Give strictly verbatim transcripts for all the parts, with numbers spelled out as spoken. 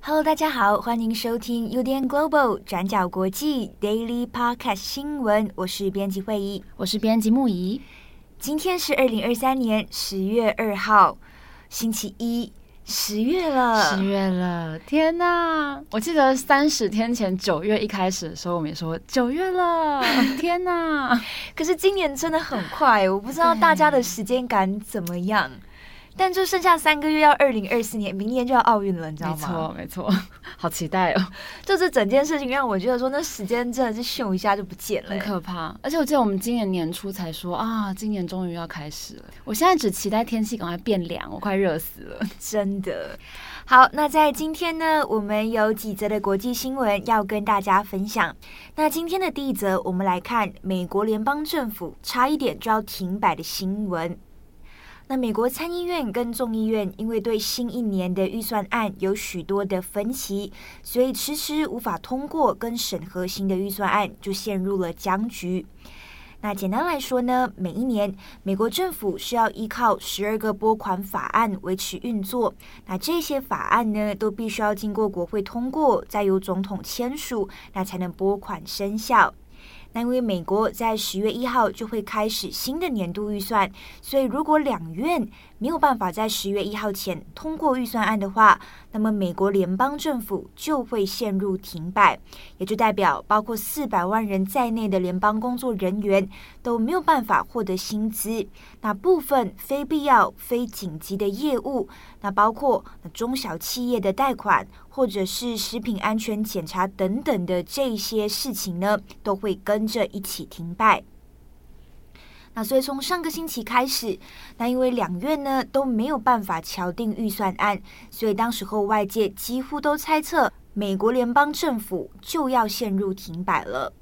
Hello， 大家好，欢迎收听 U D N Global 转角国际 Daily Podcast 新闻，我是编辑惠仪，我是编辑木仪。今天是二零二三年十月二号，星期一，十月了，十月了，天哪！我记得三十天前九月一开始的时候，我们也说九月了，天哪！可是今年真的很快，我不知道大家的时间感怎么样。但就剩下三个月要二零二四年，明年就要奥运了，你知道吗？没错，没错，好期待哦！就这整件事情让我觉得说，那时间真的是咻一下就不见了，很可怕。而且我记得我们今年年初才说啊，今年终于要开始了。我现在只期待天气赶快变凉，我快热死了，真的。好，那在今天呢，我们有几则的国际新闻要跟大家分享。那今天的第一则，我们来看美国联邦政府差一点就要停摆的新闻。那美国参议院跟众议院因为对新一年的预算案有许多的分歧，所以迟迟无法通过跟审核新的预算案，就陷入了僵局。那简单来说呢，每一年美国政府是要依靠十二个拨款法案维持运作，那这些法案呢都必须要经过国会通过，再由总统签署，那才能拨款生效。那因为美国在十月一号就会开始新的年度预算，所以如果两院没有办法在十月一号前通过预算案的话，那么美国联邦政府就会陷入停摆，也就代表包括四百万人在内的联邦工作人员都没有办法获得薪资。那部分非必要、非紧急的业务，那包括中小企业的贷款，或者是食品安全检查等等的这些事情呢，都会跟着一起停摆。那所以从上个星期开始，那因为两院呢都没有办法敲定预算案，所以当时候外界几乎都猜测美国联邦政府就要陷入停摆了。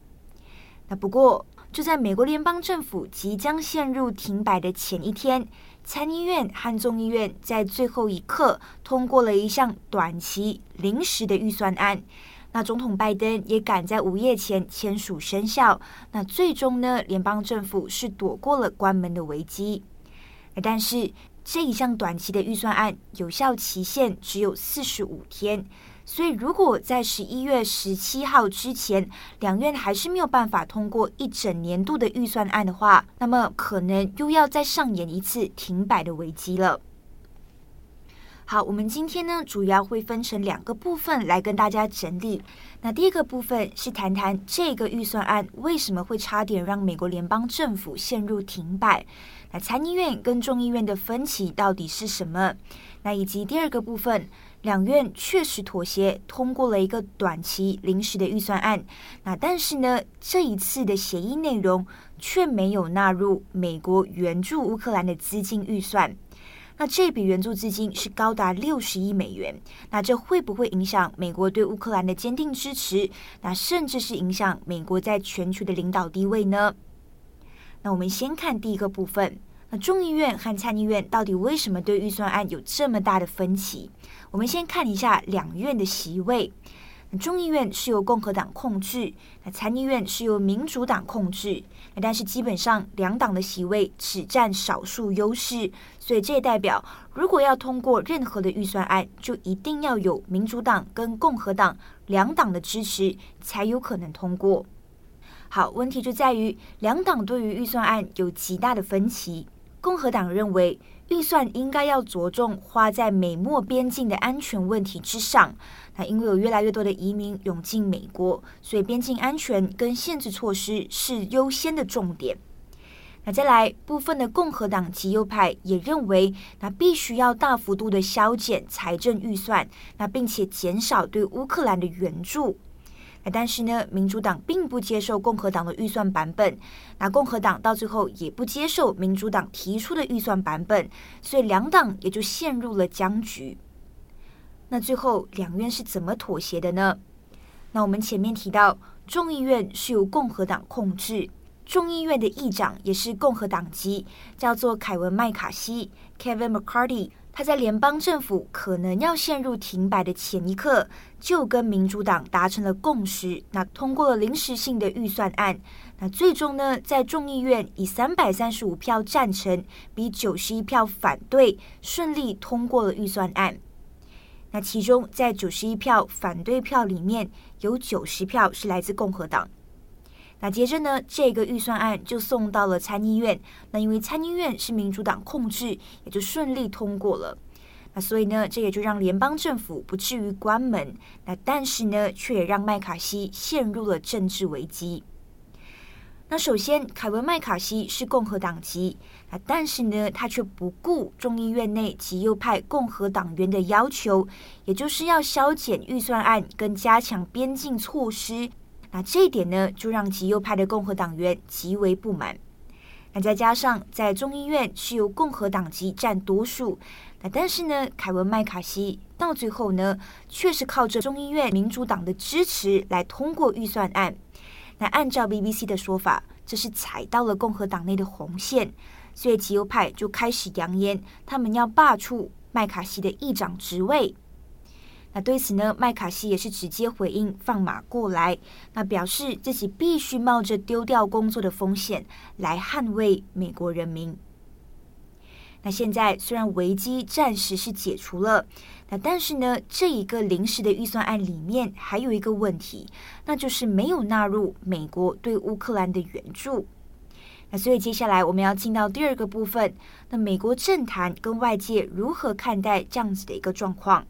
那不过就在美国联邦政府即将陷入停摆的前一天，参议院和众议院在最后一刻通过了一项短期临时的预算案。那总统拜登也赶在午夜前签署生效，那最终呢，联邦政府是躲过了关门的危机。但是这一项短期的预算案有效期限只有四十五天，所以如果在十一月十七号之前，两院还是没有办法通过一整年度的预算案的话，那么可能又要再上演一次停摆的危机了。好，我们今天呢主要会分成两个部分来跟大家整理。那第一个部分是谈谈这个预算案为什么会差点让美国联邦政府陷入停摆，那参议院跟众议院的分歧到底是什么，那以及第二个部分，两院确实妥协通过了一个短期临时的预算案，那但是呢这一次的协议内容却没有纳入美国援助乌克兰的资金预算。那这笔援助资金是高达六十亿美元，那这会不会影响美国对乌克兰的坚定支持？那甚至是影响美国在全球的领导地位呢？那我们先看第一个部分，那众议院和参议院到底为什么对预算案有这么大的分歧？我们先看一下两院的席位。众议院是由共和党控制，那参议院是由民主党控制，但是基本上两党的席位只占少数优势，所以这代表如果要通过任何的预算案，就一定要有民主党跟共和党两党的支持才有可能通过。好，问题就在于两党对于预算案有极大的分歧。共和党认为预算应该要着重花在美墨边境的安全问题之上，那因为有越来越多的移民涌进美国，所以边境安全跟限制措施是优先的重点。那再来，部分的共和党极右派也认为，那必须要大幅度的削减财政预算，那并且减少对乌克兰的援助。但是呢，民主党并不接受共和党的预算版本，那共和党到最后也不接受民主党提出的预算版本，所以两党也就陷入了僵局。那最后两院是怎么妥协的呢？那我们前面提到，众议院是由共和党控制，众议院的议长也是共和党籍，叫做凯文·麦卡锡 （Kevin McCarthy）。他在联邦政府可能要陷入停摆的前一刻，就跟民主党达成了共识，那通过了临时性的预算案。那最终呢，在众议院以三百三十五票赞成，比九十一票反对，顺利通过了预算案。那其中在九十一票反对票里面，有九十票是来自共和党。那接着呢，这个预算案就送到了参议院，那因为参议院是民主党控制，也就顺利通过了。那所以呢，这也就让联邦政府不至于关门，那但是呢，却也让麦卡锡陷入了政治危机。那首先，凯文·麦卡锡是共和党籍，那但是呢，他却不顾众议院内极右派共和党员的要求，也就是要削减预算案跟加强边境措施。那这一点呢，就让极右派的共和党员极为不满。那再加上在众议院是由共和党籍占多数，那但是呢，凯文·麦卡锡到最后呢，确实靠着众议院民主党的支持来通过预算案。那按照 B B C 的说法，这是踩到了共和党内的红线，所以极右派就开始扬言，他们要罢黜麦卡锡的议长职位。那对此呢，麦卡锡也是直接回应放马过来，那表示自己必须冒着丢掉工作的风险来捍卫美国人民。那现在虽然危机暂时是解除了，那但是呢，这一个临时的预算案里面还有一个问题，那就是没有纳入美国对乌克兰的援助。那所以接下来我们要进到第二个部分，那美国政坛跟外界如何看待这样子的一个状况。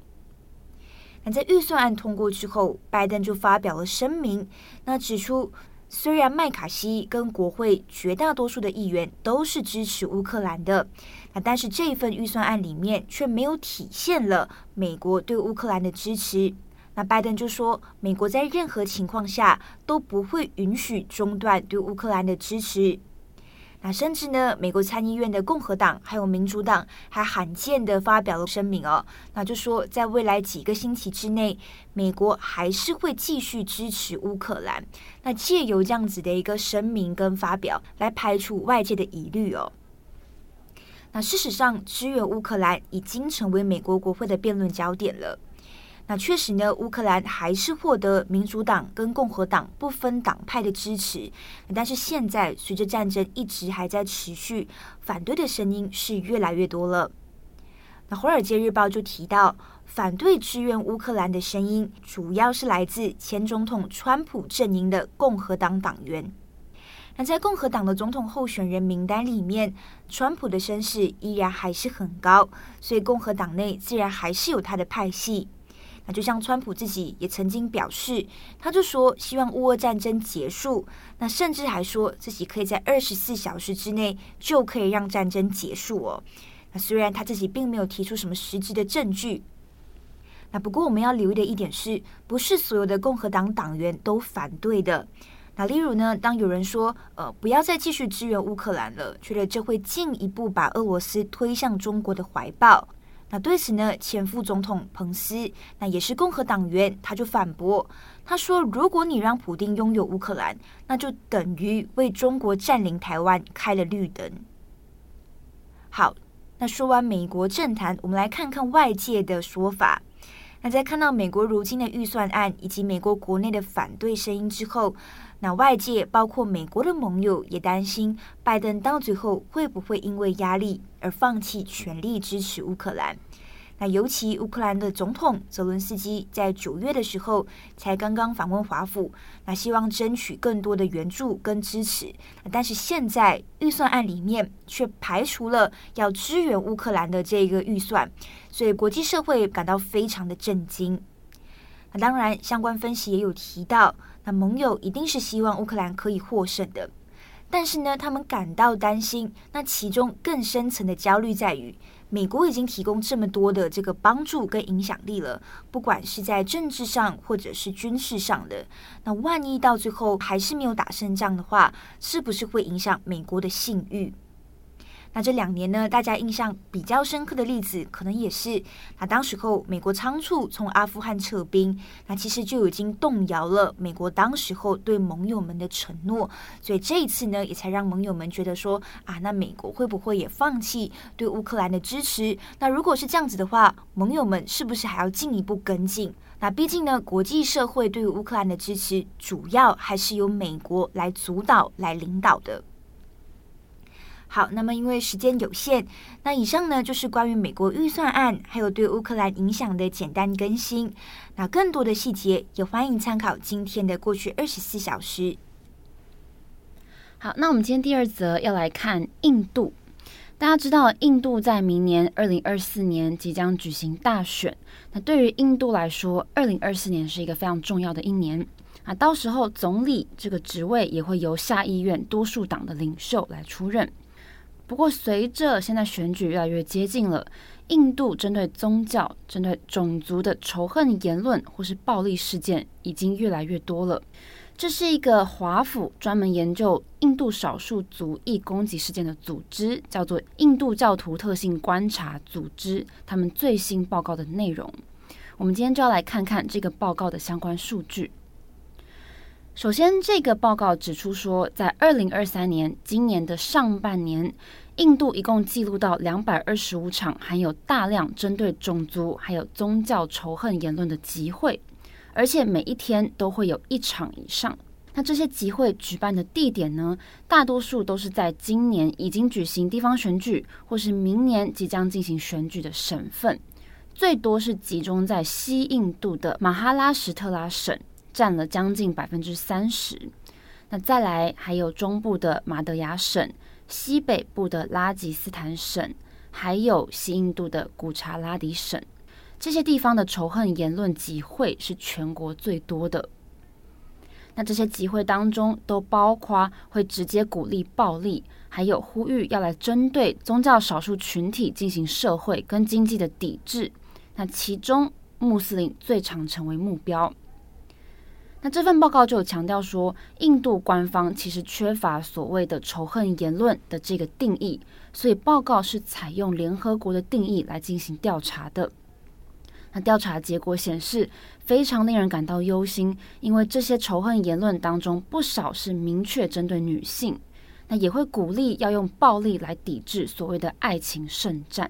那在预算案通过之后，拜登就发表了声明，那指出虽然麦卡锡跟国会绝大多数的议员都是支持乌克兰的，那但是这份预算案里面却没有体现了美国对乌克兰的支持。那拜登就说，美国在任何情况下都不会允许中断对乌克兰的支持。那甚至呢，美国参议院的共和党还有民主党还罕见的发表了声明哦，那就说在未来几个星期之内，美国还是会继续支持乌克兰。那借由这样子的一个声明跟发表，来排除外界的疑虑哦。那事实上，支援乌克兰已经成为美国国会的辩论焦点了。那确实呢，乌克兰还是获得民主党跟共和党不分党派的支持，但是现在随着战争一直还在持续，反对的声音是越来越多了。那《华尔街日报》就提到，反对支援乌克兰的声音主要是来自前总统川普阵营的共和党党员。那在共和党的总统候选人名单里面，川普的声势依然还是很高，所以共和党内自然还是有他的派系。那就像川普自己也曾经表示，他就说希望乌俄战争结束，那甚至还说自己可以在二十四小时之内就可以让战争结束哦。那虽然他自己并没有提出什么实质的证据，那不过我们要留意的一点是，不是所有的共和党党员都反对的。那例如呢，当有人说呃不要再继续支援乌克兰了，觉得这会进一步把俄罗斯推向中国的怀抱。那对此呢，前副总统彭斯，那也是共和党员，他就反驳，他说如果你让普丁拥有乌克兰，那就等于为中国占领台湾开了绿灯。好，那说完美国政坛，我们来看看外界的说法。那在看到美国如今的预算案以及美国国内的反对声音之后，那外界包括美国的盟友也担心，拜登到最后会不会因为压力而放弃全力支持乌克兰。那尤其乌克兰的总统泽伦斯基在九月的时候才刚刚访问华府，那希望争取更多的援助跟支持，但是现在预算案里面却排除了要支援乌克兰的这个预算，所以国际社会感到非常的震惊。那当然，相关分析也有提到，那盟友一定是希望乌克兰可以获胜的，但是呢，他们感到担心。那其中更深层的焦虑在于，美国已经提供这么多的这个帮助跟影响力了，不管是在政治上或者是军事上的，那万一到最后还是没有打胜仗的话，是不是会影响美国的信誉？那这两年呢，大家印象比较深刻的例子，可能也是那当时候美国仓促从阿富汗撤兵，那其实就已经动摇了美国当时候对盟友们的承诺，所以这一次呢，也才让盟友们觉得说啊，那美国会不会也放弃对乌克兰的支持？那如果是这样子的话，盟友们是不是还要进一步跟进？那毕竟呢，国际社会对于乌克兰的支持，主要还是由美国来主导、来领导的。好，那么因为时间有限，那以上呢就是关于美国预算案还有对乌克兰影响的简单更新。那更多的细节也欢迎参考今天的过去二十四小时。好，那我们今天第二则要来看印度。大家知道，印度在明年二零二四年即将举行大选。那对于印度来说，二零二四年是一个非常重要的一年。啊，到时候总理这个职位也会由下议院多数党的领袖来出任。不过，随着现在选举越来越接近了，印度针对宗教、针对种族的仇恨言论或是暴力事件已经越来越多了。这是一个华府专门研究印度少数族裔攻击事件的组织，叫做印度教徒特性观察组织，他们最新报告的内容。我们今天就要来看看这个报告的相关数据。首先，这个报告指出说，在二零二三年，今年的上半年，印度一共记录到两百二十五场含有大量针对种族还有宗教仇恨言论的集会，而且每一天都会有一场以上。那这些集会举办的地点呢，大多数都是在今年已经举行地方选举或是明年即将进行选举的省份，最多是集中在西印度的马哈拉什特拉省，占了将近 百分之三十。 那再来还有中部的马德雅省、西北部的拉吉斯坦省，还有西印度的古查拉迪省。这些地方的仇恨言论集会是全国最多的。那这些集会当中都包括会直接鼓励暴力，还有呼吁要来针对宗教少数群体进行社会跟经济的抵制。那其中穆斯林最常成为目标。那这份报告就有强调说，印度官方其实缺乏所谓的仇恨言论的这个定义，所以报告是采用联合国的定义来进行调查的。那调查结果显示，非常令人感到忧心，因为这些仇恨言论当中不少是明确针对女性，那也会鼓励要用暴力来抵制所谓的爱情圣战。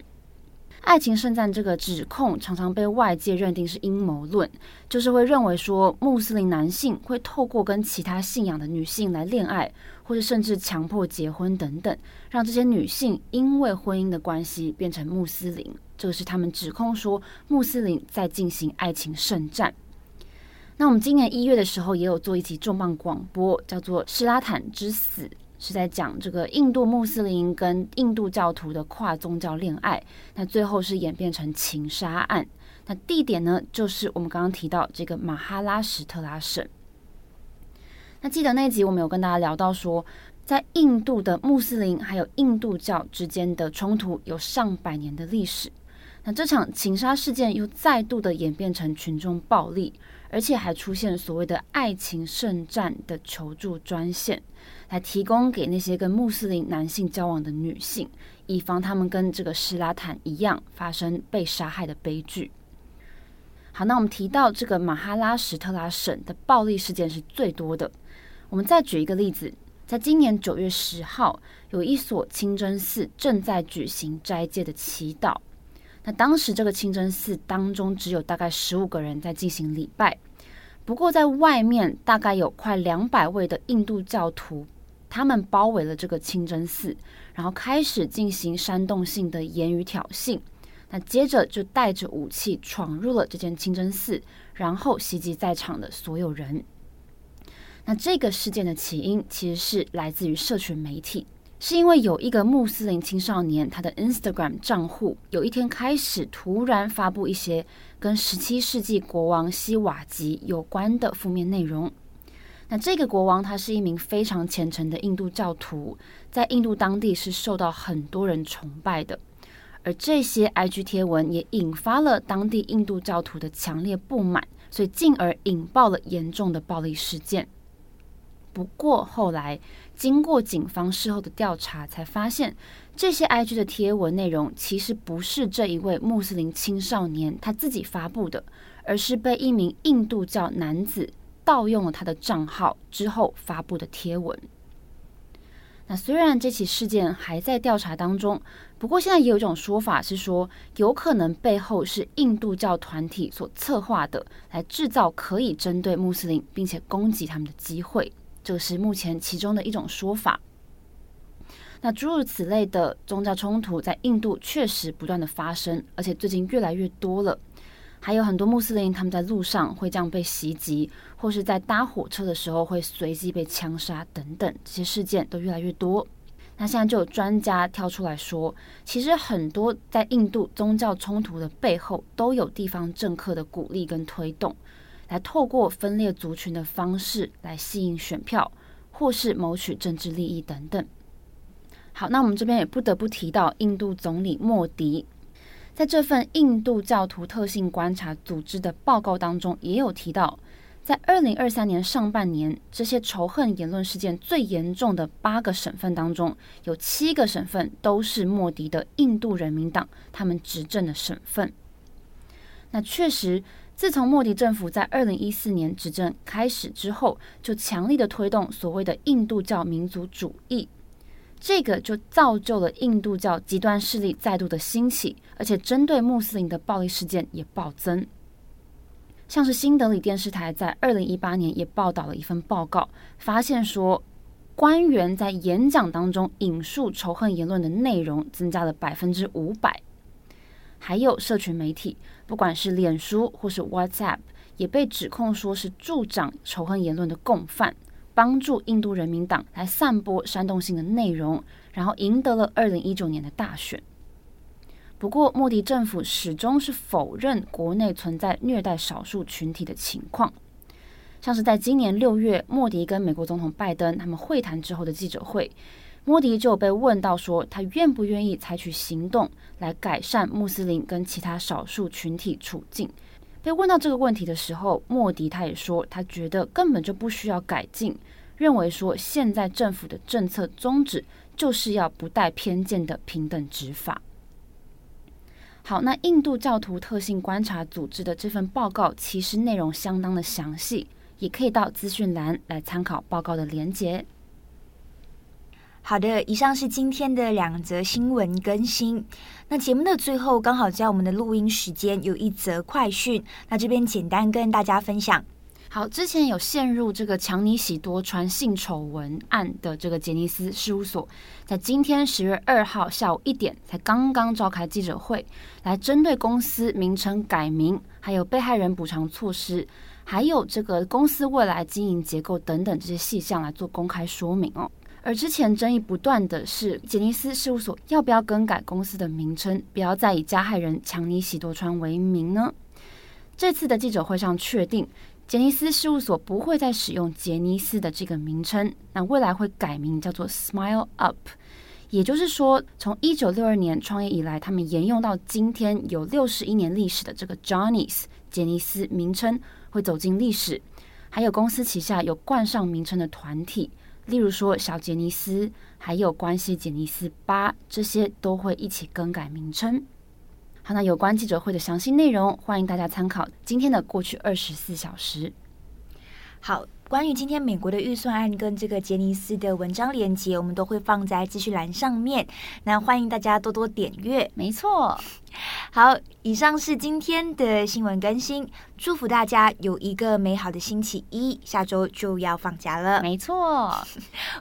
爱情圣战这个指控常常被外界认定是阴谋论，就是会认为说穆斯林男性会透过跟其他信仰的女性来恋爱，或是甚至强迫结婚等等，让这些女性因为婚姻的关系变成穆斯林。这个是他们指控说穆斯林在进行爱情圣战。那我们今年一月的时候也有做一期重磅广播，叫做《施拉坦之死》，是在讲这个印度穆斯林跟印度教徒的跨宗教恋爱，那最后是演变成情杀案。那地点呢，就是我们刚刚提到这个马哈拉什特拉省。那记得那集我们有跟大家聊到说，在印度的穆斯林还有印度教之间的冲突有上百年的历史。那这场情杀事件又再度的演变成群众暴力，而且还出现所谓的爱情圣战的求助专线，来提供给那些跟穆斯林男性交往的女性，以防他们跟这个施拉坦一样发生被杀害的悲剧。好，那我们提到这个马哈拉什特拉省的暴力事件是最多的。我们再举一个例子，在今年九月十号，有一所清真寺正在举行斋戒的祈祷。那当时这个清真寺当中只有大概十五个人在进行礼拜，不过在外面大概有快两百位的印度教徒，他们包围了这个清真寺，然后开始进行煽动性的言语挑衅，那接着就带着武器闯入了这间清真寺，然后袭击在场的所有人。那这个事件的起因其实是来自于社群媒体，是因为有一个穆斯林青少年，他的 Instagram 账户有一天开始突然发布一些跟十七世纪国王西瓦吉有关的负面内容。那这个国王他是一名非常虔诚的印度教徒，在印度当地是受到很多人崇拜的，而这些 I G 贴文也引发了当地印度教徒的强烈不满，所以进而引爆了严重的暴力事件。不过后来经过警方事后的调查才发现，这些 I G 的贴文内容其实不是这一位穆斯林青少年他自己发布的，而是被一名印度教男子盗用了他的账号之后发布的贴文。那虽然这起事件还在调查当中，不过现在也有一种说法是说，有可能背后是印度教团体所策划的，来制造可以针对穆斯林并且攻击他们的机会，这是目前其中的一种说法。那诸如此类的宗教冲突在印度确实不断的发生，而且最近越来越多了。还有很多穆斯林他们在路上会这样被袭击，或是在搭火车的时候会随机被枪杀等等，这些事件都越来越多。那现在就有专家跳出来说，其实很多在印度宗教冲突的背后都有地方政客的鼓励跟推动，来透过分裂族群的方式来吸引选票，或是谋取政治利益等等。好，那我们这边也不得不提到印度总理莫迪，在这份印度教徒特性观察组织的报告当中也有提到，在二零二三年上半年，这些仇恨言论事件最严重的八个省份当中，有七个省份都是莫迪的印度人民党他们执政的省份。那确实，自从莫迪政府在二零一四年执政开始之后，就强力的推动所谓的印度教民族主义，这个就造就了印度教极端势力再度的兴起，而且针对穆斯林的暴力事件也暴增。像是新德里电视台在二零一八年也报道了一份报告，发现说官员在演讲当中引述仇恨言论的内容增加了 百分之五百。 还有社群媒体，不管是脸书或是 WhatsApp， 也被指控说是助长仇恨言论的共犯，帮助印度人民党来散播煽动性的内容，然后赢得了二零一九年的大选。不过莫迪政府始终是否认国内存在虐待少数群体的情况。像是在今年六月，莫迪跟美国总统拜登他们会谈之后的记者会，莫迪就被问到说他愿不愿意采取行动来改善穆斯林跟其他少数群体处境。被问到这个问题的时候，莫迪他也说他觉得根本就不需要改进，认为说现在政府的政策宗旨就是要不带偏见的平等执法。好，那印度教徒特性观察组织的这份报告其实内容相当的详细，也可以到资讯栏来参考报告的连结。好的，以上是今天的两则新闻更新。那节目的最后，刚好在我们的录音时间有一则快讯，那这边简单跟大家分享。好，之前有陷入这个强尼喜多川性丑闻案的这个杰尼斯事务所，在今天十月二号下午一点才刚刚召开记者会，来针对公司名称改名，还有被害人补偿措施，还有这个公司未来经营结构等等这些细项来做公开说明哦。而之前争议不断的是杰尼斯事务所要不要更改公司的名称，不要再以加害人强尼喜多川为名呢？这次的记者会上确定，杰尼斯事务所不会再使用杰尼斯的这个名称，那未来会改名叫做 Smile Up。 也就是说，从一九六二年创业以来，他们沿用到今天有六十一年历史的这个 Johnny's 杰尼斯名称会走进历史，还有公司旗下有冠上名称的团体，例如说小杰尼斯，还有关系杰尼斯八，这些都会一起更改名称。好，那有关记者会的详细内容，欢迎大家参考今天的过去二十四小时。好，关于今天美国的预算案跟这个杰尼斯的文章连结，我们都会放在资讯栏上面，那欢迎大家多多点阅。没错。好，以上是今天的新闻更新，祝福大家有一个美好的星期一，下周就要放假了。没错。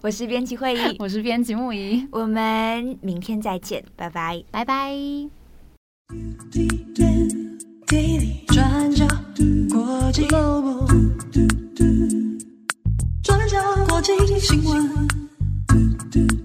我是编辑慧仪，我是编辑牧仪，我们明天再见，拜拜，拜拜。转角国际 Global， 转角国际新闻。